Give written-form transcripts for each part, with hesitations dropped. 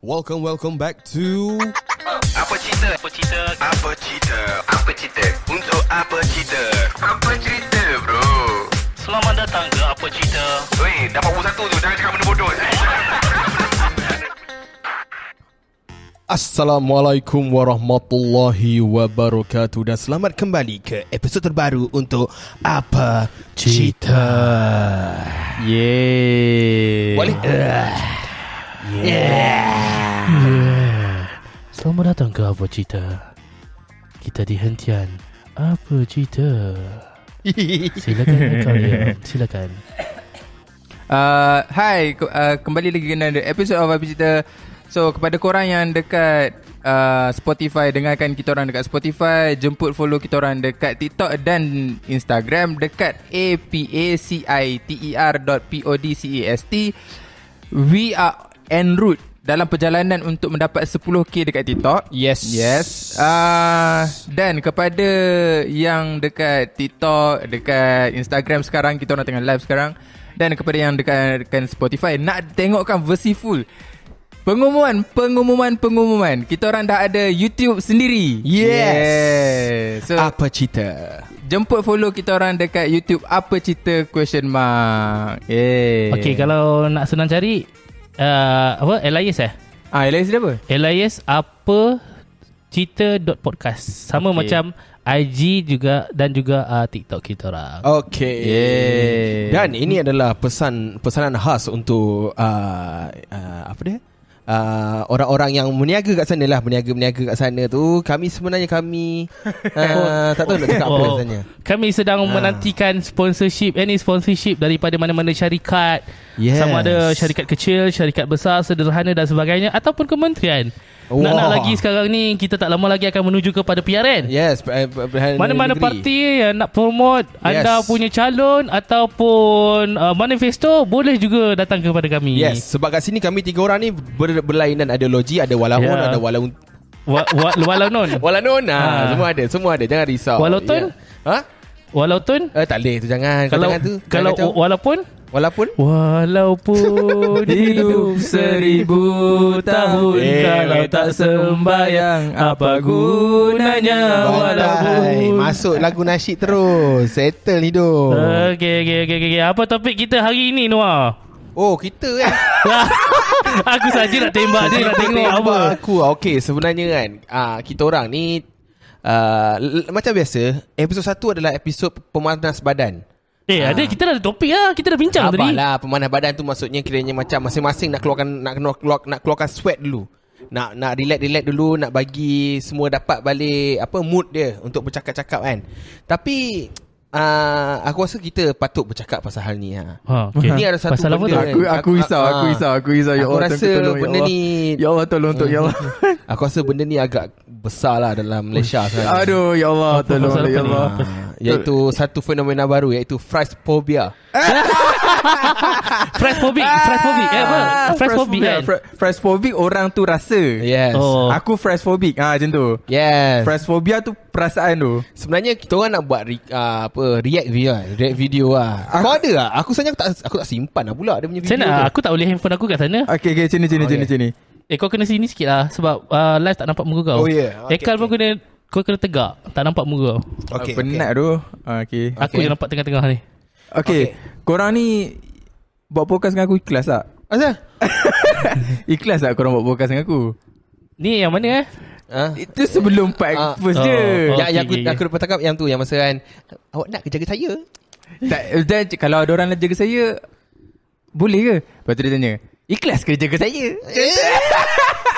Welcome back to Apa Cita untuk Apa Cerita bro. Selamat datang ke Apa Cita. Weh, dapat buku satu tu, jangan cakap benda bodoh. Assalamualaikum warahmatullahi wabarakatuh. Dan selamat kembali ke episod terbaru untuk Apa Cita. Yeay. Selamat datang ke Apa Cita. Kita di hentian Apa Cita. Silakan kalian, silakan. Hi, kembali lagi dengan episode of Apa Cita. So kepada korang yang dekat Spotify, dengarkan kita orang dekat Spotify, jemput follow kita orang dekat TikTok dan Instagram dekat apaciter.podcast. We are en route dalam perjalanan untuk mendapat 10k dekat TikTok. Yes. Dan kepada yang dekat TikTok, dekat Instagram sekarang, kita orang tengah live sekarang. Dan kepada yang dekat Spotify, nak tengokkan versi full, Pengumuman, kita orang dah ada YouTube sendiri. Yes. So, Apa Cita, jemput follow kita orang dekat YouTube Apa Cita ? Okay, kalau nak senang cari Elias Elias dia apa? Elias apaciter.podcast. Sama macam IG juga dan juga TikTok kita orang. Dan ini adalah pesanan khas untuk orang-orang yang meniaga kat sana lah. Meniaga kat sana tu, Kami sebenarnya tak tahu nak cakap apa sebenarnya. Kami sedang menantikan sponsorship, any sponsorship daripada mana-mana syarikat. Sama ada syarikat kecil, syarikat besar, sederhana dan sebagainya, ataupun kementerian. Nak lagi sekarang ni, kita tak lama lagi akan menuju kepada PRN. Mana-mana parti yang nak promote anda punya calon ataupun manifesto, boleh juga datang kepada kami. Sebab kat sini kami tiga orang ni berlainan. Ada Logi, ada Walahun, ada Walanon. Semua ada. Jangan risau. Walautun? Tak boleh tu, jangan. Kalau jangan Walaupun hidup 1000 tahun, kalau tak sembahyang apa gunanya. Walaupun masuk lagu nasyid terus, settle hidup. Okay. Apa topik kita hari ini, Noah? Kita aku saja nak tembak dia. Nak tengok apa aku. Okay, sebenarnya kan kita orang ni macam biasa, episod 1 adalah episod pemanas badan. Kita dah ada topik lah. Kita dah bincang tadi. Pemanah badan tu maksudnya kiranya macam masing-masing nak keluarkan sweat dulu. Nak relax dulu, nak bagi semua dapat balik mood dia untuk bercakap-cakap kan. Tapi aku rasa kita patut bercakap pasal hal ni. Ini ada satu pasal benda kan? Aku risau. Aku rasa benda ni, ya Allah tolong untuk ya Allah. Aku rasa benda ni agak besar lah dalam Malaysia sekarang. Aduh ya Allah, tolong ya Allah. Iaitu satu fenomena baru, iaitu Phasmophobia. Phasmophobia, orang tu rasa. Aku phasmophobia macam tu. Phasmophobia tu perasaan tu. Sebenarnya kita orang nak buat react video. Kau ada lah. Aku sebenarnya aku tak simpan lah pula dia punya video. Aku tak boleh handphone aku kat sana. Okay sini. Kau kena sini sikit lah, sebab live tak nampak muka kau. Ekal pun kena. Kau kena tegak, tak nampak muka kau. Penat tu. Aku yang nampak tengah-tengah ni. Korang ni buat podcast dengan aku ikhlas tak? Asal? Ikhlas tak korang buat podcast dengan aku? Ni yang mana Itu sebelum part first je. Yang aku dapat tangkap yang tu, yang masa kan awak nak jaga saya. Dan kalau ada orang nak jaga saya, boleh ke? Lepas tu dia tanya, ikhlas ke jaga saya?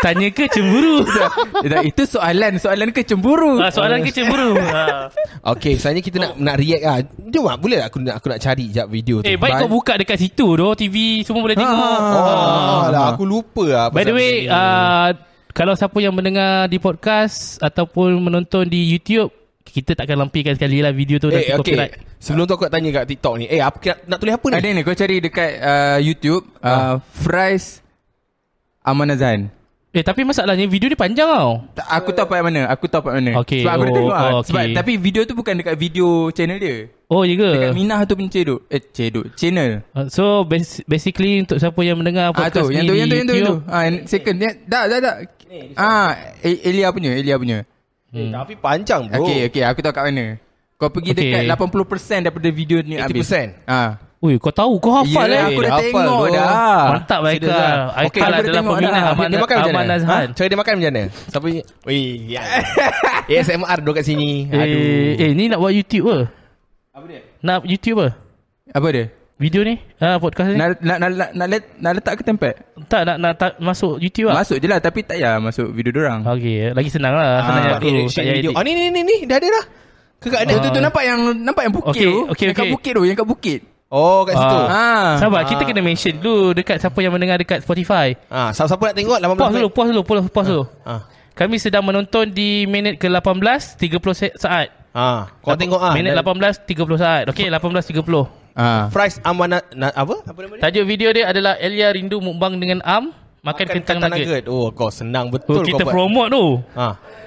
Tanya ke cemburu? Itu soalan ke cemburu? Soalan ke cemburu. Sebenarnya kita nak react lah. Jom lah, boleh aku nak cari sekejap video tu. Baik kau buka dekat situ tu, TV semua boleh tengok. Aku lupa lah. By the way, kalau siapa yang mendengar di podcast ataupun menonton di YouTube, kita takkan lampirkan sekali lah video tu. Sebelum tu aku nak tanya kat TikTok ni, nak tulis apa ni? Ada ni, kau cari dekat YouTube, Fries Aman Azan. Tapi masalahnya video ni panjang tau. Aku tahu part mana. Okay. Sebab aku dah tengok okay. Sebab tapi video tu bukan dekat video channel dia. Oh je ke? Dekat Minah tu punya cedok. Channel. So basically untuk siapa yang mendengar podcast ni di YouTube. Second. Dah. Elia punya. Tapi panjang bro. Okay aku tahu kat mana. Kau pergi dekat 80% daripada video ni 80% habis. Ui, kau tahu, kau hafal lah. Aku dah tengok dah. Mantap baik Aikal. Aikal adalah peminat Amanat Zahani. Cara dia makan macam mana? Siapa ni? Ui, ASMR dulu kat sini. Aduh. Ni nak buat YouTube ke? Apa dia? Nak YouTube ke? Apa dia? Video ni? Podcast ni? Nak letak ke tempat? Tak, nak masuk YouTube lah. Masuk je lah, tapi tak payah masuk video dorang. Okey, lagi senang lah. Senang je aku. Oh, ni. Dah ada dah. Kakak ada. Tu nampak yang bukit tu. Dekat bukit tu, yang kat bukit. Oh kat situ. Sabar, kita kena mention dulu dekat siapa yang mendengar dekat Spotify. Siapa nak tengok 18. Pause dulu. Kami sedang menonton di minit ke-18 30 saat. Kau tengok minit 18:30 saat. Okey 18:30. Fries Amanat apa nama dia? Tajuk video dia adalah Elia rindu mukbang dengan Am makan kentang nugget. Oh kau senang betul kau kita promote tu.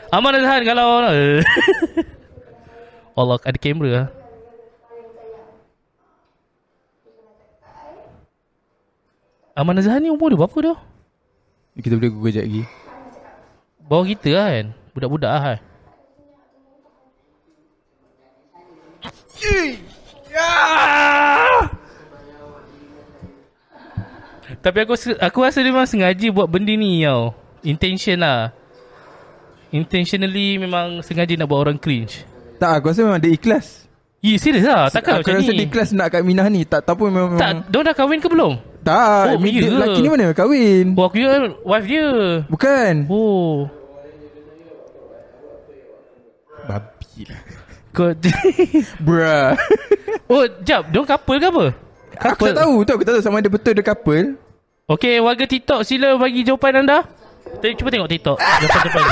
Amanat Zahani kalau Allah ada kamera ah. Amanat Zahani umur dia berapa dah? Kita boleh google sekejap lagi. Bawa kita lah kan? Budak-budak lah kan? Tapi aku rasa dia memang sengaja buat benda ni tau. Intention lah. Intentionally memang sengaja nak buat orang cringe. Tak, aku rasa memang dia ikhlas. Serius lah? Takkan macam ni? Aku rasa dia ikhlas nak kat Minah ni. Tak pun memang. Tak, diorang dah kahwin ke belum? Tak, lelaki ni mana kahwin? Oh, aku kira wife dia. Bukan. Oh. Babi lah. God. Bruh. Oh, jap. Diorang couple ke apa? Couple. Aku tak tahu. Aku tak tahu sama ada betul dia couple. Okay, warga TikTok sila bagi jawapan anda. Cuba tengok TikTok. Jawapan.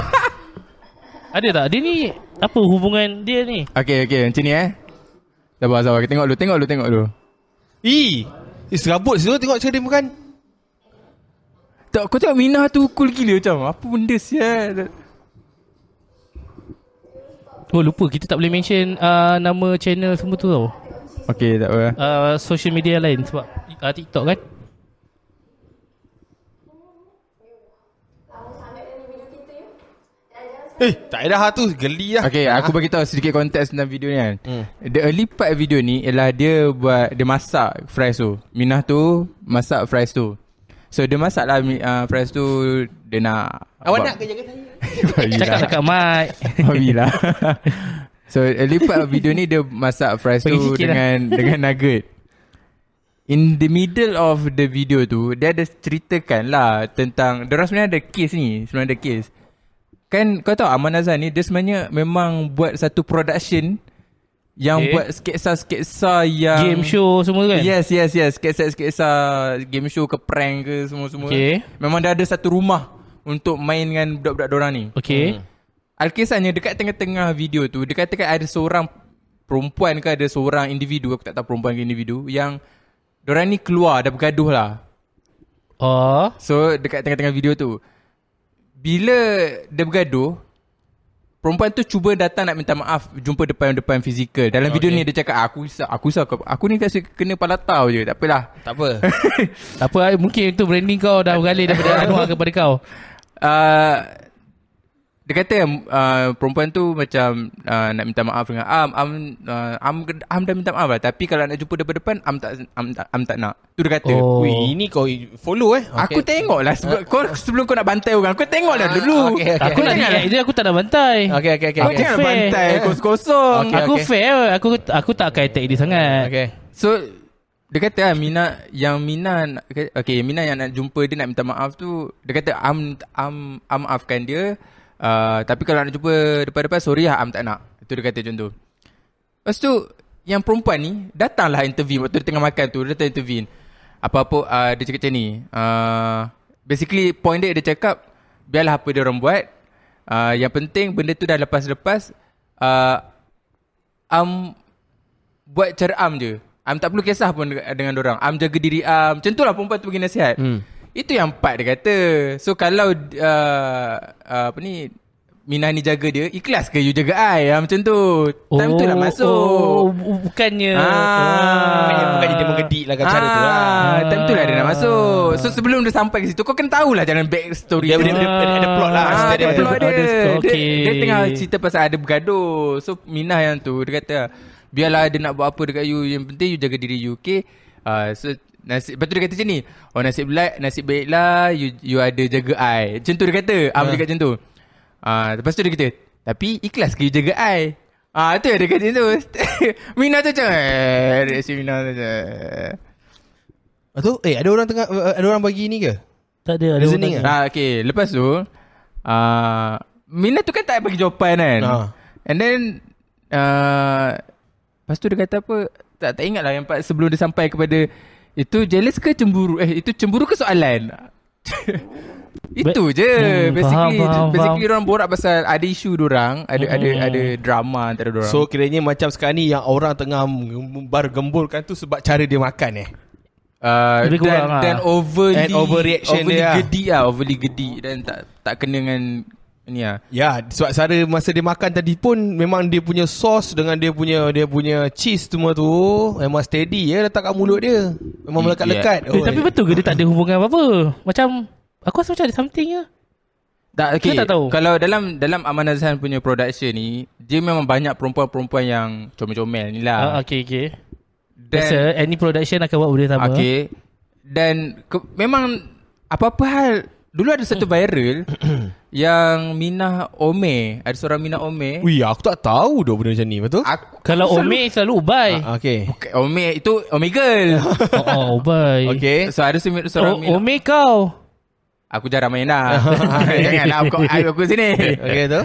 Ada tak? Dia ni, apa hubungan dia ni? Okay. Macam ni Sabar. Tengok dulu. Serabut tu tengok cara dia makan. Tak, kau tengok Minah tu cool gila macam. Apa benda sial. Oh lupa kita tak boleh mention nama channel semua tu tau. Okay tak apa. Social media lain sebab TikTok kan. Tak ada tu geli lah. Okay aku bagi tahu sedikit konteks tentang video ni kan. The early part video ni ialah dia buat, dia masak fries tu. Minah tu masak fries tu. So dia masak lah fries tu. Dia nak awak nak ke jaga saya? Cakap mic Babilah. So early part video ni dia masak fries tu dengan nugget. In the middle of the video tu dia ada ceritakan lah tentang diorang sebenarnya ada case ni. Kan kau tahu Amanat Zahani ni dia sebenarnya memang buat satu production yang buat sketsa-sketsa yang game show semua kan? Yes. Sketsa-sketsa game show ke prank ke semua-semua. Okay. Memang dah ada satu rumah untuk main dengan budak-budak dorang ni. Okay. Alkisahnya dekat tengah-tengah video tu dia katakan ada seorang perempuan ke ada seorang individu, aku tak tahu perempuan ke individu, yang dorang ni keluar dah bergaduh lah. So dekat tengah-tengah video tu bila dia bergaduh, perempuan tu cuba datang nak minta maaf jumpa depan-depan fizikal. Dalam video ni dia cakap aku usah aku ni kena palatau je. Tak apalah. Tak apa. Tak apa, mungkin itu branding kau dah beralih daripada Anwar kepada kau. Dia kata perempuan tu macam nak minta maaf dengan Am dah minta maaf lah. Tapi kalau nak jumpa depan-depan Am tak nak. Tu dia kata. Ini kau follow Aku tengok lah sebelum kau nak bantai orang. Aku tengok lah dulu. Okay. Aku nak react je, aku tak nak bantai. Okay. Aku jangan bantai kosong-kosong. Aku fair. Aku tak akan attack dia sangat. So dia kata Minah yang nak jumpa dia nak minta maaf tu. Dia kata Am maafkan dia. Tapi kalau nak jumpa depan-depan, sorry lah, Am tak nak. Itu dia kata contoh. Lepas tu, yang perempuan ni datanglah interview. Waktu dia tengah makan tu, dia datang interview. Apa-apa dia cakap macam ni. Basically, point dia cakap, biarlah apa dia orang buat. Yang penting, benda tu dah lepas-lepas. Am buat cara Am je. Am tak perlu kisah pun dengan orang. Am jaga diri Am. Macam tu lah perempuan tu bagi nasihat. Itu yang part dia kata. So kalau apa ni, Minah ni jaga dia, ikhlas ke you jaga I? Macam tu. Time tu lah masuk. Bukannya bukannya dia mengedik lah kat cara tu lah. Time tu lah dia nak masuk. So sebelum dia sampai ke situ, kau kena tahulah jalan back story dia, dia ada plot lah. Ada plot dia. Dia tengah cerita pasal ada bergaduh. So Minah yang tu dia kata, biarlah dia nak buat apa dekat you, yang penting you jaga diri you. Okay. So nasib, lepas tu dia kata macam ni, oh nasib baik, nasib baiklah you ada jaga I. Macam tu dia kata. Aku cakap macam tu. Lepas tu dia kata, tapi ikhlas ke you jaga I? Itu yang dia kata tu. Minah tu macam reaksi Minah tu macam, lepas tu ada orang tengah, ada orang bagi ni ke? Tak ada, ada orang tengah. Okay. Lepas tu Minah tu kan tak bagi jawapan kan. And then lepas tu dia kata apa, tak ingat lah yang part sebelum dia sampai kepada itu, jealous ke cemburu? Itu cemburu ke soalan? Itu je basically. Basically orang borak pasal ada isu dorang, ada drama antara dorang. So kiranya macam sekarang ni yang orang tengah bergemburkan tu sebab cara dia makan dan overreaction dia. Overly gedi dan tak kena dengan ni lah. Ya, sebab cara masa dia makan tadi pun memang dia punya sos dengan dia punya cheese semua tu memang steady ya letak kat mulut dia. Memang melekat-lekat. Yeah. Tapi betul ke dia tak ada hubungan apa-apa? Macam aku rasa macam ada something je. Okay. Tak tahu. Kalau dalam Amanat Zahani punya production ni, dia memang banyak perempuan-perempuan yang comel-comel ni lah. Okay. Biasa any production akan buat benda sama. Okay. Dan memang apa-apa hal. Dulu ada satu viral yang Minah Ome. Ada seorang Minah Ome. Wih, aku tak tahu dah benda macam ni, betul? Kalau Ome selalu ubai. Okay. Ome itu Ome girl. Ubai. Okay. So ada seorang Minah. Ome kau. Aku jarang main dah. Janganlah aku sini. Okay tu.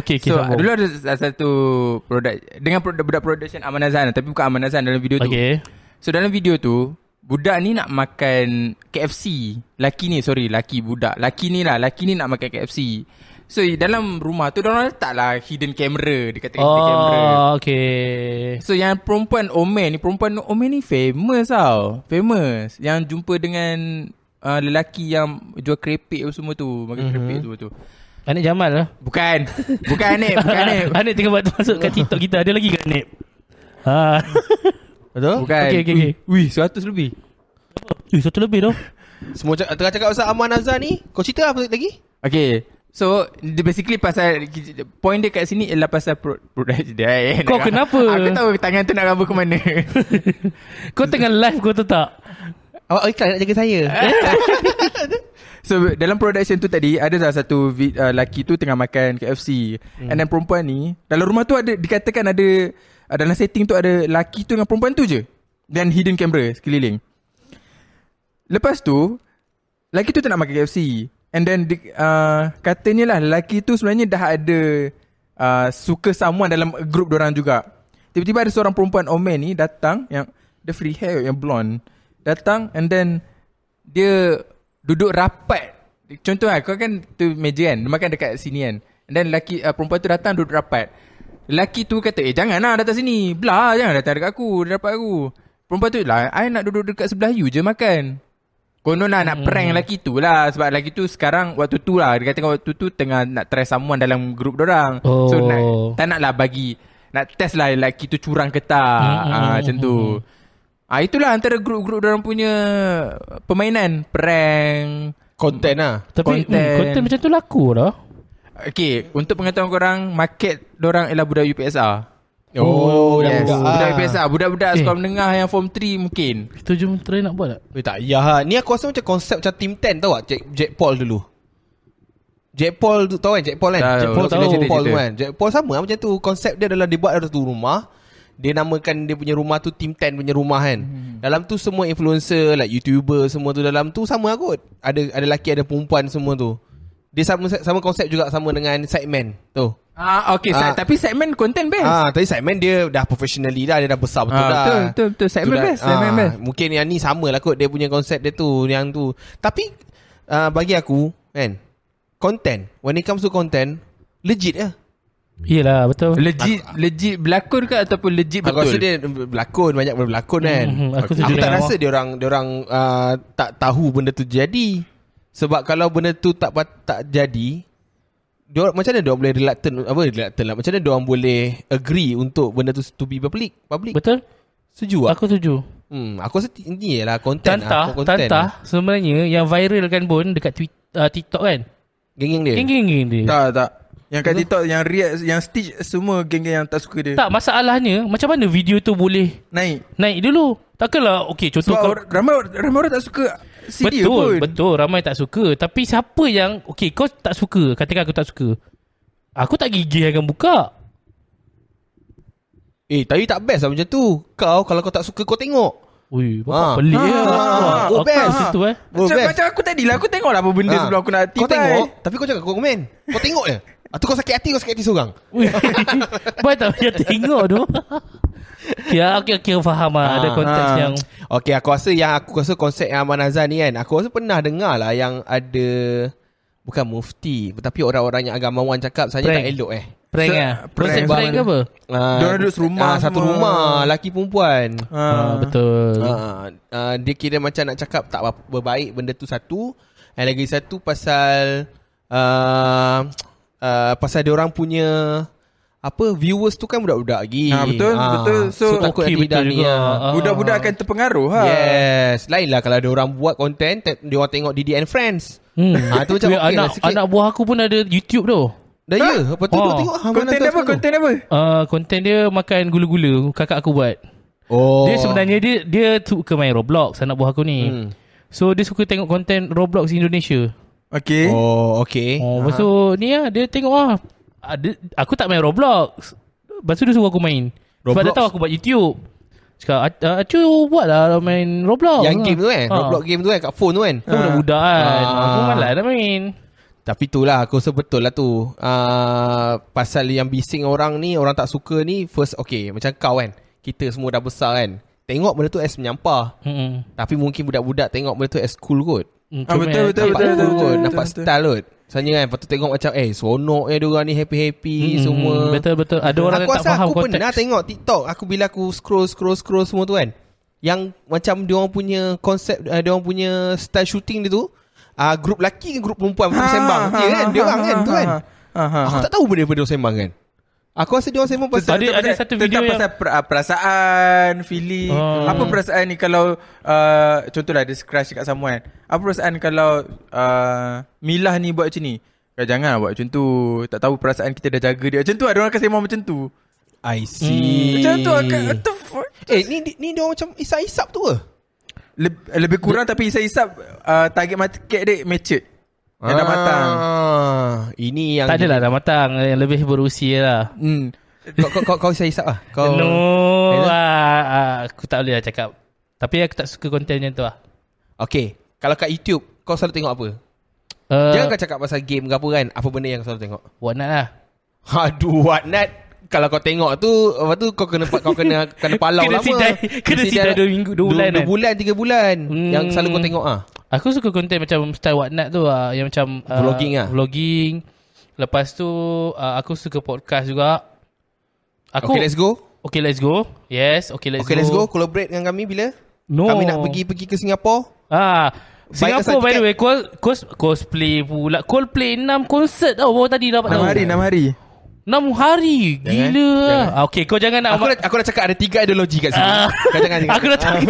Okay, so dulu ada satu produk dengan budak production Amanat Zahani, tapi bukan Amanat Zahani dalam video tu. Okay. So dalam video tu budak ni nak makan KFC. Laki ni nak makan KFC. So dalam rumah tu diorang letak lah hidden camera dekat tengah kamera. Okay. So yang perempuan Omen ni famous tau. Famous. Yang jumpa dengan lelaki yang jual keripik semua tu, makan keripik tu. Anik Jamal lah. Bukan Anik. Anik tengah buat masuk kat TikTok kita. Ada lagi ke Anik? Betul? Bukan. Okay. Wih, 100 lebih. Wih, 100 lebih tau. Semua tengah cakap pasal Ahmad Nazan ni. Kau cerita apa lagi? Okay. So basically pasal point dia kat sini ialah pasal produk dia. Kau kenapa? Aku tahu tangan tu nak raba ke mana. Kau tengah live kau tu tak? Awak ikhlas nak jaga saya. So dalam production tu tadi ada salah satu lelaki tu tengah makan KFC. And then perempuan ni dalam rumah tu ada, dikatakan ada, dalam setting tu ada lelaki tu dengan perempuan tu je dan hidden camera sekeliling. Lepas tu lelaki tu tak nak makan KFC. And then katanya lah lelaki tu sebenarnya dah ada suka someone dalam group diorang juga. Tiba-tiba ada seorang perempuan Omen ni datang, yang dia free hair, yang blonde, datang and then dia duduk rapat. Contoh lah, kau kan tu meja kan, dia makan dekat sini kan. And then perempuan tu datang duduk rapat. Lelaki tu kata, janganlah datang sini, belah, jangan datang dekat aku, dia rapat aku. Perempuan tu lah, I nak duduk dekat sebelah you je makan. Konon lah nak prank lelaki tu lah. Sebab lelaki tu sekarang waktu tu lah, dia kata waktu tu tengah nak try someone dalam grup dorang. So tak nak lah bagi, nak test lah lelaki tu curang ke tak. Macam tu. Itulah antara grup-grup diorang punya permainan. Prank. Konten lah. Tapi konten macam tu laku lah. Okay. Untuk pengetahuan korang, market diorang ialah budak UPSR. Yes. Budak UPSR. Budak-budak sekolah menengah yang form 3 mungkin. Kita jom try nak buat tak? Tak payah. Ni aku rasa macam konsep macam Team 10, tahu tak? Jack Paul dulu. Jack Paul tu tahu kan? Jack Paul tahu. Jack Paul sama macam tu. Konsep dia adalah dia buat ada satu rumah. Dia namakan dia punya rumah tu Team 10 punya rumah kan. Dalam tu semua influencer, like YouTuber semua tu dalam tu sama kot. Ada lelaki, ada perempuan semua tu. Dia sama konsep juga, sama dengan Sidemen tu. Tapi Sidemen content best. Tapi Sidemen dia dah professionally dah, dia dah besar betul dah. Betul. Sidemen best. Mungkin yang ni sama lah kot dia punya konsep dia tu, yang tu. Tapi bagi aku kan, content, when it comes to content, legit lah. Yelah betul. Legit berlakon ke ataupun legit betul? Aku rasa dia berlakon, banyak berlakon kan. Aku tak rasa dia orang tak tahu benda tu jadi. Sebab kalau benda tu tak jadi, diorang, macam mana dia boleh reluctant lah. Macam mana dia orang boleh agree untuk benda tu to be public? Betul? Setuju lah. Aku setuju. Aku rasa ni lah konten lah. Tantah sebenarnya yang viral kan pun dekat TikTok kan. Geng-geng dia. Tak. Yang kat TikTok, yang react, yang stitch, semua geng-geng yang tak suka dia. Tak, masalahnya macam mana video tu boleh Naik dulu. Takkanlah okay, contoh kau, ramai orang tak suka CD pun. Betul, ramai tak suka. Tapi siapa yang okay, kau tak suka, katakan aku tak suka, aku tak gigih akan buka. Tapi tak best lah macam tu. Kalau kau tak suka, kau tengok. Ui, bapak pelik ya. Oh, best situ Macam aku tadi lah, aku tengok lah apa benda sebelum aku nak tiba. Kau tengok, tapi kau jangan komen. Kau tengok je. Atau kau sakit hati seorang. Baik tak payah tengok tu. Ya, okay, faham lah. Ada konteks yang aku rasa konsep yang Ahmad Nazan ni kan, aku rasa pernah dengar lah yang ada, bukan mufti, tapi orang-orang yang agamawan cakap saya tak elok prank lah. Prank ke apa? Diorang duduk serumah, satu rumah, laki perempuan. Betul. Dia kira macam nak cakap tak berbaik benda tu satu. Dan lagi satu pasal pasal dia orang punya viewers tu kan budak-budak lagi. Betul. So takut tidak ni. Budak-budak akan terpengaruh. Yes, lainlah kalau dia orang buat konten, dia orang tengok Didi and Friends. Tu macam okay lah sikit. Anak buah aku pun ada YouTube tu. Dah ya, lepas tu dia tengok konten apa? Konten dia makan gula-gula, kakak aku buat. Dia sebenarnya dia suka main Roblox, anak buah aku ni. So dia suka tengok konten Roblox Indonesia. Okay. Lepas tu ni lah dia tengok aku tak main Roblox. Lepas tu dia suruh aku main Roblox. Sebab dia tahu aku buat YouTube. Cakap Acu buat lah main Roblox. Yang game tu kan Roblox game tu kan, kat phone tu kan. Aku budak-budak kan. Aku malas dah main. Tapi itulah aku rasa betul lah tu. Pasal yang bising orang ni, orang tak suka ni. First macam kau kan, kita semua dah besar kan, tengok benda tu as menyampah. Tapi mungkin budak-budak tengok benda tu as cool kot. Betul. Nampak style kot. Misalnya kan, lepas tu tengok macam seronok dia orang ni, happy-happy semua. Betul. Ada orang yang tak faham konteks. Aku pernah tengok TikTok. Aku bila aku scroll semua tu kan, yang macam dia orang punya konsep, dia orang punya style shooting dia tu, grup lelaki ke grup perempuan sembang. Dia orang kan. Aku tak tahu benda-benda sembang kan. Aku rasa dia orang sembang pasal ada satu video yang pasal perasaan, feeling. Apa perasaan ni kalau contohlah ada crush dekat someone. Apa perasaan kalau Milah ni buat macam ni? Jangan buat macam tu. Tak tahu perasaan kita dah jaga dia. Macam tu ada orang akan sembang macam tu. I see. Macam tu akan ni dia orang macam isap-isap tu ke? Lebih kurang tapi isap-isap target market dia matured. Yang dah matang. Ini yang tak adalah dah matang, yang lebih berusia lah. Kau isap-isap lah kau. No aku tak boleh lah cakap. Tapi aku tak suka konten macam tu lah. Okay, kalau kat YouTube kau selalu tengok apa? Jangan kau cakap pasal game ke apa kan. Apa benda yang kau selalu tengok? Whatnot lah. Aduh, Whatnot. Kalau kau tengok tu, lepas tu kau kena palau lama. Kena sidai 2 bulan 3 bulan. Yang selalu kau tengok ah. Aku suka konten macam style Whatnot tu lah, yang macam vlogging. Lepas tu aku suka podcast juga. Okay let's go. Yes, okay let's go. Collaborate dengan kami bila? No. Kami nak pergi ke Singapura. Singapura by the way, cosplay pula. Coldplay 6 konsert tau baru tadi dapat tahu. 6 hari. Gila jangan. Okay kau jangan nak aku dah cakap ada 3 ideologi kat sini. Kau jangan aku dah cakap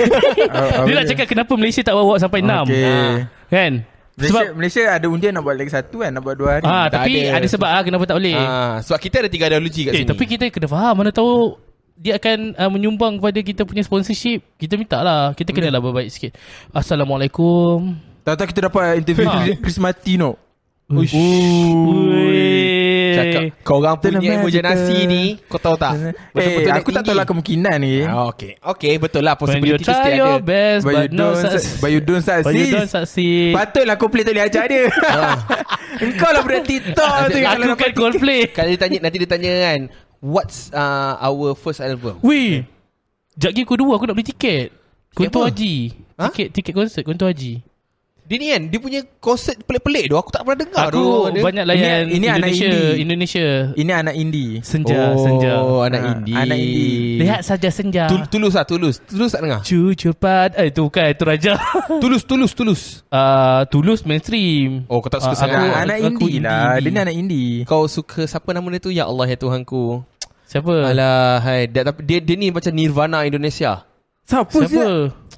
dia nak cakap kenapa Malaysia tak bawa sampai 6 kan? Sebab Malaysia ada undian nak buat lagi 1 kan, nak buat 2 hari. Tapi ada sebab kenapa tak boleh. Sebab kita ada 3 ideologi kat sini. Tapi kita kena faham, mana tahu dia akan menyumbang kepada kita punya sponsorship. Kita minta lah, kita kenalah berbaik sikit. Assalamualaikum. Tak kita dapat interview Chris Martino. Cakap kau orang punya imaginasi ni, kau tahu tak? Betul-betul aku tak tahu lah kemungkinan ni. Okay betul lah, possibility mesti ada. Your best but you don't succeed. Patutlah kau play tak boleh ajar dia. Engkau lah budak TikTok tu. Aku kan Coldplay. Kalau nanti dia tanya kan, what's our first album? Weh, sekejap lagi aku nak beli tiket Kuntu Haji. Tiket konsert Kuntu Haji. Dia ni kan, dia punya konsert pelik-pelik tu aku tak pernah dengar. Aku banyak layan ini Indonesia, Indonesia. Ini anak indie. Senja, oh, Senja. Oh, anak indie. Anak indie. Lihat saja Senja. Tulus lah, Tulus. Tulus tak dengar? Cucu pad. Eh, tu bukan, itu Raja. Tulus. Tulus mainstream. Oh, kau tak suka sangat. Anak indie lah. Dia ni anak indie. Kau suka siapa nama dia tu? Ya Allah, ya Tuhanku. Siapa? Alah, hai. Dia ni macam Nirvana Indonesia. Siapa?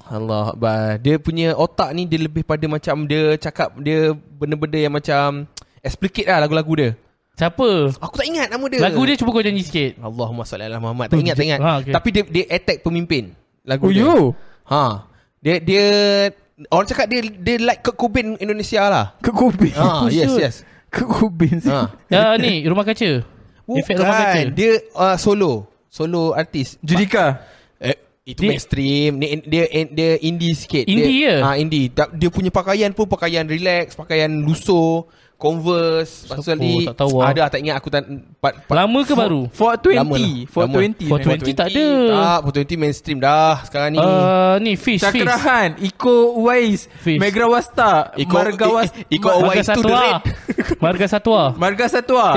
Allah Akbar. Dia punya otak ni, dia lebih pada macam dia cakap dia benda-benda yang macam explicate lah lagu-lagu dia. Siapa? Aku tak ingat nama dia. Lagu dia cuba kau janji sikit. Allahumma salli ala Muhammad. Tak ingat. Ha, okay. Tapi dia attack pemimpin lagu dia. Ha. Dia orang cakap dia like Kurt Cobain Indonesia lah. Kurt Cobain. Ha, yes. Kurt Cobain. Ha. Ni Rumah Kaca. Efek Rumah Kaca. Dia solo artis. Judika. Itu dia, mainstream. Dia indie sikit. Indie ya? Indie. Dia punya pakaian pun pakaian relax, pakaian lusuh, Converse. Pasal ni tak tahu ada, tak ingat aku lama ke baru? 420. 420 tak ada. Tak, 420 mainstream dah sekarang ni. Ni Fish. Cakrahan, Iko Uwais, Megrawasta, Iko Uwais tu the red. Marga Satwa.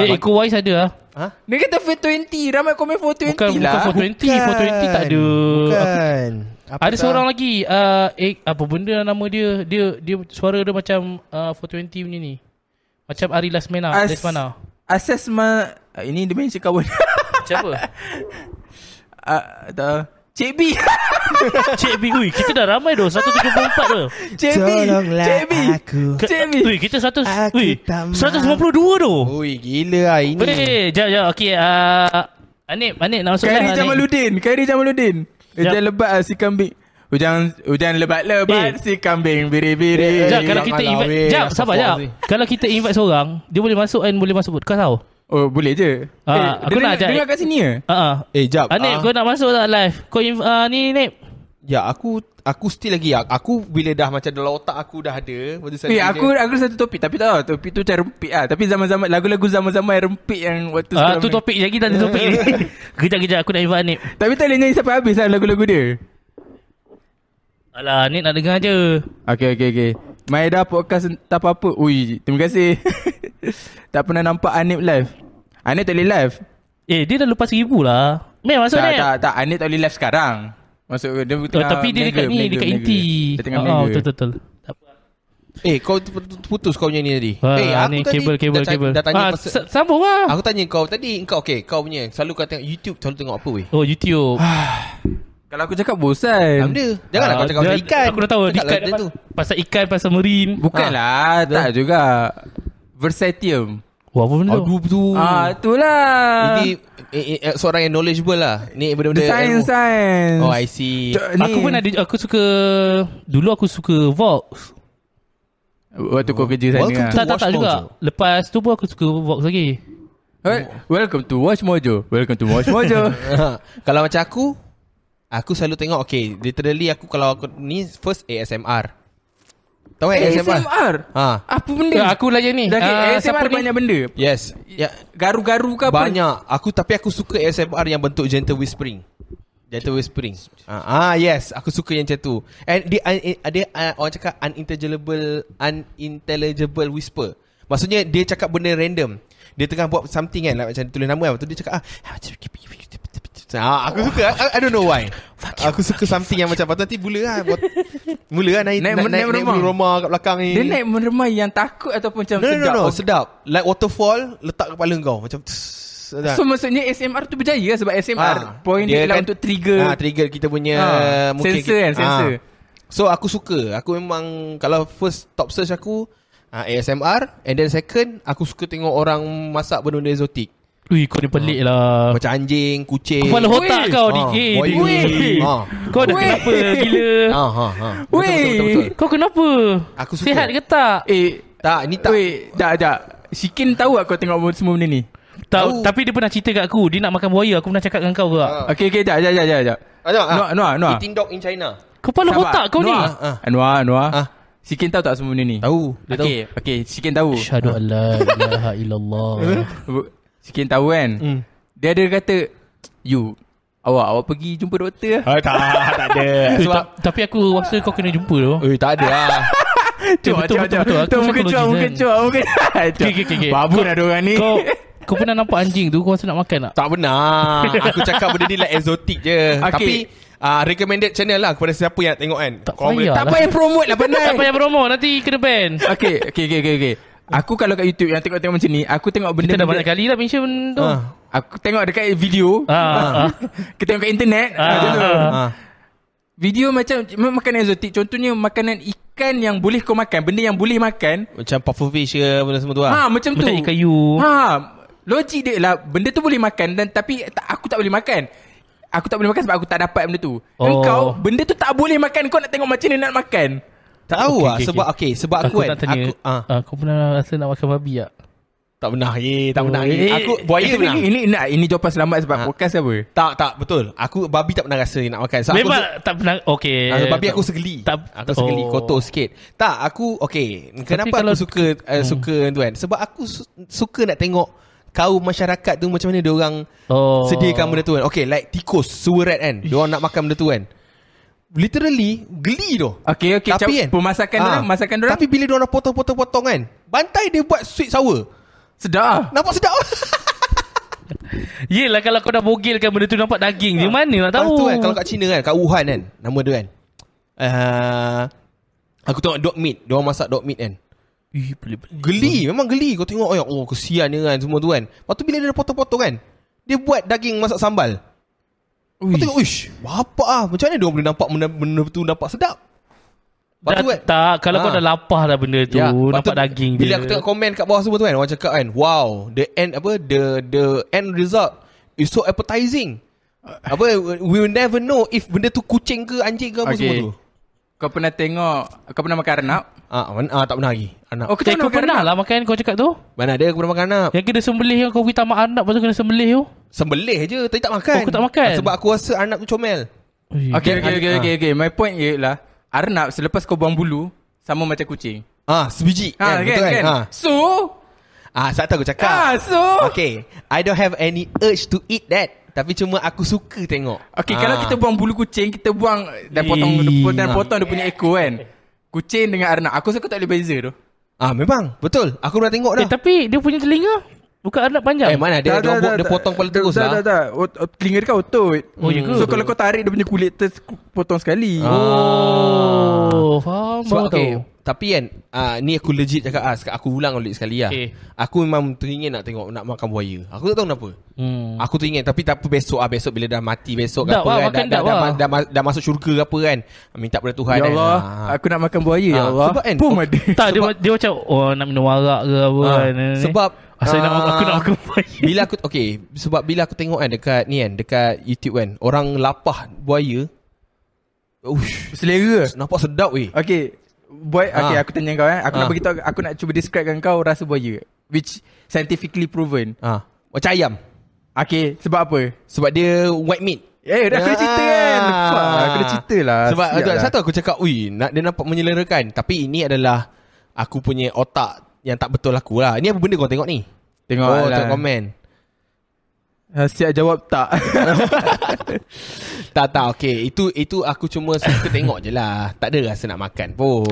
Iko Uwais ada lah. Ha? Dia kata 420. Ramai komen 420 lah. Bukan 420 tak ada. Bukan. Ada seorang lagi apa benda nama dia. Dia suara dia macam 420 punya ni. Macam Ari Lasmana. Asesma. Ini dia mention kawan. Siapa? Cik B. Cik B. Ui, kita dah ramai doh. 174 doh. Cik B. Ui, kita 152 doh. Ui, gila lah ini. Boleh, jap. Okey. Anik nak masuk. Kairi Jamaludin. Dia lebat si kambing. Hujan lebat-lebat si kambing biri-biri. Jap, kalau kita invite. Sabar. Kalau kita invite seorang, dia boleh masuk dan boleh masuk podcast tau. Oh, boleh je. Aku nak ajak. Dengar kat sini ya? Jap. Anik, kau nak masuk tak live? Kau ni, Nip. Ya, aku still lagi. Aku bila dah macam dalam otak aku dah ada. Aku satu topik. Tapi tak tahu, topik tu macam rempit lah. Tapi zaman-zaman, lagu-lagu zaman-zaman yang rempit yang waktu sekarang. Tu topik je, kita ada topik ni. Kejap, aku nak invite Anik. Tapi tak boleh nyanyi sampai habis lah lagu-lagu dia. Alah, Anik nak dengar je. Okay. Maeda podcast tak apa-apa. Ui, terima kasih. Tak pernah nampak Anip live. Anip tak boleh live. Dia dah lepas 1000 lah. Meh masuk ni. Tak, Anip tak boleh live sekarang. Masuk dia tapi dia dekat ni, dekat inti. Betul. Kau putus kau punya ni tadi. Aku tadi kabel. Dah tanya pasal sambung lah. Aku tanya kau tadi, engkau okey, kau punya. Selalu kau tengok YouTube, selalu tengok apa weh? Oh, YouTube. Kalau aku cakap bosan. Alhamdulillah. Janganlah kau cakap pasal ikan. Aku dah tahu ikan tu. Pasal ikan, pasal marine. Bukanlah, tak juga. Versatium. Wah, apa benda tu? Itulah. Ini seorang yang knowledgeable lah. Ni benda-benda science. Oh, I see. Aku pun ada, aku suka Vox. Waktu kau kerja sana. Tak juga. Lepas tu pun aku suka Vox lagi. Welcome to Watch Mojo. Kalau macam aku selalu tengok literally aku ni first ASMR. Tahu ASMR? Apa benda? Aku layan ni. ASMR banyak benda. Yes. Ya. Garu-garu ke apa? Banyak. Tapi aku suka ASMR yang bentuk gentle whispering. Yes, aku suka yang macam tu. And dia ada orang cakap unintelligible whisper. Maksudnya dia cakap benda random. Dia tengah buat something kan, like, macam dia tulis nama kan. Lepas dia cakap aku suka. I don't know why. Aku suka something yang macam nanti mula lah naik meremah kat belakang ni. Dia naik meremah yang takut ataupun macam sedap? No, sedap. Like waterfall letak kepala kau macam sedap. So maksudnya ASMR tu berjaya lah, sebab ASMR point dia ialah untuk trigger. Trigger kita punya sensor kan, sensor. So aku suka. Aku memang kalau first top search aku ASMR, and then second aku suka tengok orang masak benda-benda exotic. Ui, kau ni pelik lah. Macam anjing, kucing. Kepala otak kau ni. Kau dah kenapa gila? Betul. Kau kenapa? Aku suka. Sihat ke tak? Tak, ni tak. Sekejap. Sikin tahu tak kau tengok semua benda ni? Tahu. Tapi dia pernah cerita kat aku. Dia nak makan buaya. Aku pernah cakap dengan kau ke tak? Okay, sekejap. Noah. Eating dog in China. Kepala otak kau ni. Noah. Sikin tahu tak semua benda ni? Tahu. Okay, Sikin tahu. Asyhadu an la ilaha illallah. Sikin tahu kan? Dia ada kata, awak pergi jumpa doktor lah. Tak ada. Tapi aku rasa kau kena jumpa tu. Tak ada lah. Betul. Muka cuak. Okay. Babun ada orang ni. Kau pernah nampak anjing tu? Kau rasa nak makan tak? Tak pernah. Aku cakap benda ni like exotic je. Okay. Tapi recommended channel lah kepada siapa yang nak tengok kan. Tak payah promote lah pandai. Tak payah promote. Nanti kena ban. Okay. Aku kalau kat YouTube yang tengok-tengok macam ni, aku tengok benda kita dah banyak kali lah mention tu. Aku tengok dekat video. Kita tengok kat internet. Video macam makanan exotic. Contohnya makanan ikan yang boleh kau makan. Benda yang boleh makan. Macam puffer fish ke benda semua tu lah. Macam tu. Macam ikan you. Logik dia lah. Benda tu boleh makan tapi aku tak boleh makan. Aku tak boleh makan sebab aku tak dapat benda tu. Engkau benda tu tak boleh makan. Kau nak tengok macam mana nak makan. Sebab aku kau pernah rasa nak makan babi tak? Tak pernah. Aku buaya pernah. Ini jawapan selamat sebab podcast apa? Tak betul. Aku babi tak pernah rasa nak makan. So, memang aku tak pernah. Okay. Babi aku segeli. Aku segeli kotor sikit. Tak aku okay. Kenapa aku suka tu kan? Sebab aku suka nak tengok kaum masyarakat tu macam mana dia orang sediakan benda tu kan. Okay, like tikus, sewer rat kan. Dia orang nak makan benda tu kan. Literally geli tu. Okay, tapi kan pemasakan dia masakan dia. Tapi bila dia orang potong-potong kan, bantai dia buat sweet sour. Sedap. Nampak sedap. Yelah, kalau kau dah bogilkan benda tu nampak daging dia, mana nak tahu. Tu kan, kalau kat China kan, kat Wuhan kan, nama dia kan. Aku tengok dog meat, dia orang masak dog meat kan. Geli, memang geli kau tengok. Oh, kesian dia kan semua tu kan. Lepas tu bila dia dah potong-potong kan, dia buat daging masak sambal. Kau tengok, bapak lah. Macam mana diorang boleh nampak benda tu nampak sedap? Kalau kau dah lapar dah benda tu, nampak tu, daging bila dia. Bila aku tengok komen kat bawah semua tu kan, orang cakap kan, wow, the end result is so appetizing. We will never know if benda tu kucing ke anjing ke apa semua tu. Kau pernah makan renap? Tak pernah lagi. Anak. Oh, kau pernah lah makan kau cakap tu? Mana ada aku pernah makan renap. Yang kena sembelih kau pergi tamak renap, lepas tu kena sembelih tu. Sembelih je, tapi tak makan. Aku tak makan. Sebab aku rasa renap tu comel. Okay. My point ialah renap selepas kau buang bulu sama macam kucing. Sebiji. Betul kan? So aku cakap. Okay, I don't have any urge to eat that. Tapi cuma aku suka tengok. Okay, kalau kita buang bulu kucing, kita buang dan potong dia punya ekor kan. Kucing dengan arnab, aku rasa aku tak boleh beza tu. Memang, betul. Aku dah tengok dah. Tapi dia punya telinga bukan arnab panjang. Mana dia potong kepala terus lah. Telinga dia kan otot. So kalau kau tarik dia punya kulit potong sekali. Faham. Sebab tapi kan ni aku legit cakap aku ulang sekali lah. Okay. Aku memang teringin nak makan buaya. Aku tak tahu kenapa. Aku teringin tapi tak apa, besok bila dah mati besok tak, apa kan dah masuk syurga apa kan. Minta pada Tuhan ya Allah, kan. Aku nak makan buaya ya Allah. Sebab kan dia macam nak minum warak ke apa kan. Sebab asal aku nak makan buaya. Bila aku tengok kan dekat YouTube kan, orang lapah buaya. Selera nampak sedap weh. Okay, aku tanya kau . Aku nak beritahu, aku nak cuba describe dengan kau rasa buaya which scientifically proven. Macam ayam. Okay, sebab apa? Sebab dia white meat. Aku dah cerita kan. Aku dah cerita lah. Sebab satu aku cakap, dia nampak menyelerakan. Tapi ini adalah aku punya otak yang tak betul aku lah. Ini apa benda kau tengok ni? Tengok lah. Tengok komen. Siap jawab tak. Tak okay. Itu aku cuma suka tengok je lah. Tak ada rasa nak makan pun.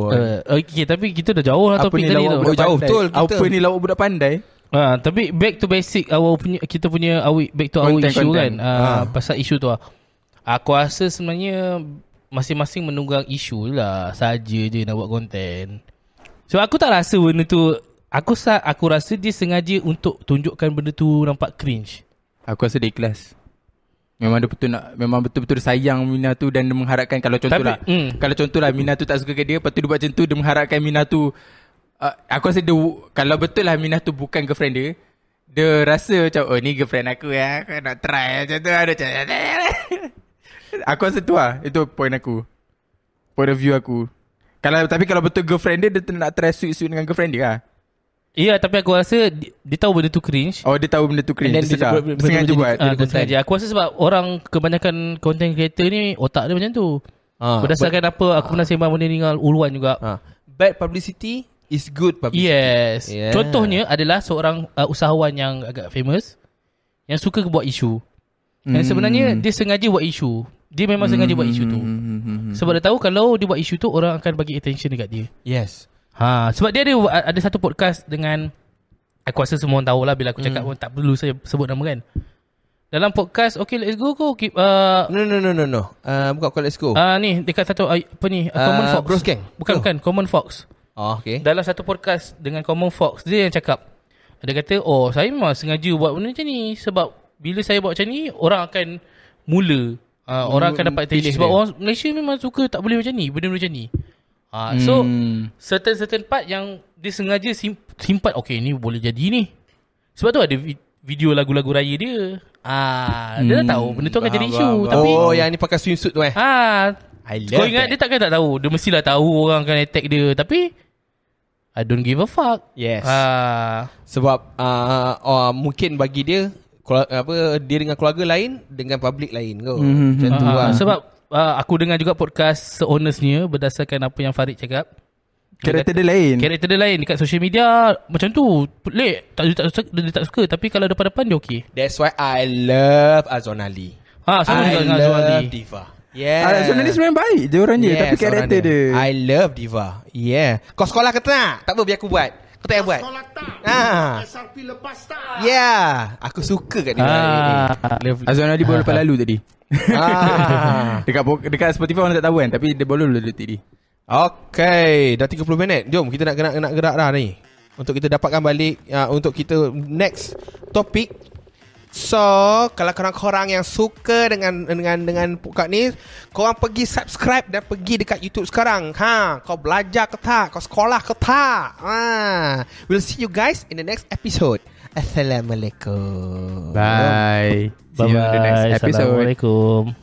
Okay, tapi kita dah jauh lah topik tadi tu. Jauh betul kita. Apa ni lawak budak pandai. Tapi back to basic back to our issue content. Pasal isu tu lah. Aku rasa sebenarnya masing-masing menunggang isu lah saja je nak buat konten. So aku tak rasa benda tu. Aku rasa dia sengaja untuk tunjukkan benda tu nampak cringe. Aku rasa dia ikhlas. Memang betul-betul sayang Minah tu dan dia mengharapkan kalau contohlah Minah tu tak suka ke dia, lepas tu dia buat macam tu, dia mengharapkan Minah tu aku rasa dia kalau betul lah Minah tu bukan girlfriend dia, dia rasa macam ni girlfriend aku ya, aku nak try macam tu ada macam. Aku rasa tu lah, itu point aku. Point of view aku. Tapi kalau betul girlfriend dia nak try sweet-sweet dengan girlfriend dia lah. Ya, tapi aku rasa dia tahu benda tu cringe. Dia tahu benda tu cringe. Dia sengaja buat. Sengaja. Aku rasa sebab orang kebanyakan content creator ni otak dia macam tu. Berdasarkan aku pernah sembang benda ni dengan Ulwan juga. Bad publicity is good publicity. Yes. Yeah. Contohnya adalah seorang usahawan yang agak famous yang suka buat isu. Dan sebenarnya dia sengaja buat isu. Dia memang sengaja buat isu tu. Sebab dia tahu kalau dia buat isu tu orang akan bagi attention dekat dia. Yes. Ha, sebab dia ada satu podcast dengan, aku rasa semua orang tahulah, bila aku cakap pun tak perlu saya sebut nama kan. Dalam podcast Okay Let's Go ko no. Bukan Okay Let's Go. Ni dekat satu apa ni? Common Fox. Bros Gang. Bukan Common Fox. Oh, okay. Dalam satu podcast dengan Common Fox, dia yang cakap. Dia kata, "Oh, saya memang sengaja buat benda macam ni sebab bila saya buat macam ni, orang akan mula orang akan dapat telinga sebab orang Malaysia memang suka tak boleh macam ni, benda-benda macam ni." So certain part yang dia sengaja simpan, okay ni boleh jadi ni. Sebab tu ada video lagu-lagu raya dia. Dia dah tahu benda tu akan jadi isu, tapi oh yang ni pakai swimsuit tu eh. Kau ingat that. Dia takkan tak tahu. Dia mestilah tahu orang akan attack dia, tapi I don't give a fuck. Yes. Sebab mungkin bagi dia apa, dia dengan keluarga lain, dengan public lain kau. Macam tu lah. Sebab aku dengar juga podcast se-honestnya berdasarkan apa yang Farid cakap. Karakter dia lain dekat social media macam tu. Pelik. Dia tak suka, tapi kalau depan-depan dia okey. That's why I love Azwan Ali. Sama juga dengan Azwan Ali. I love Diva. Yeah. Azwan Ali sebenarnya baik je orang dia, tapi karakter dia. I love Diva. Yeah. Kau sekolah ke tak? Tak apa, biar aku buat. Kau tak buat. Sekolah tak. SRP lepas tak. Yeah. Aku suka kat Diva ni. Azwan Ali baru lepas lalu tadi. Dekat Spotify orang tak tahu kan, tapi dia baru lalu tadi. Okay, dah 30 minit. Jom kita nak gerak dah ni. Untuk kita dapatkan balik untuk kita next topik. So, kalau korang yang suka dengan podcast ni, korang pergi subscribe dan pergi dekat YouTube sekarang. Kau belajar ke tak? Kau sekolah ke tak? We'll see you guys in the next episode. Assalamualaikum. Bye. See you in the next episode. Assalamualaikum.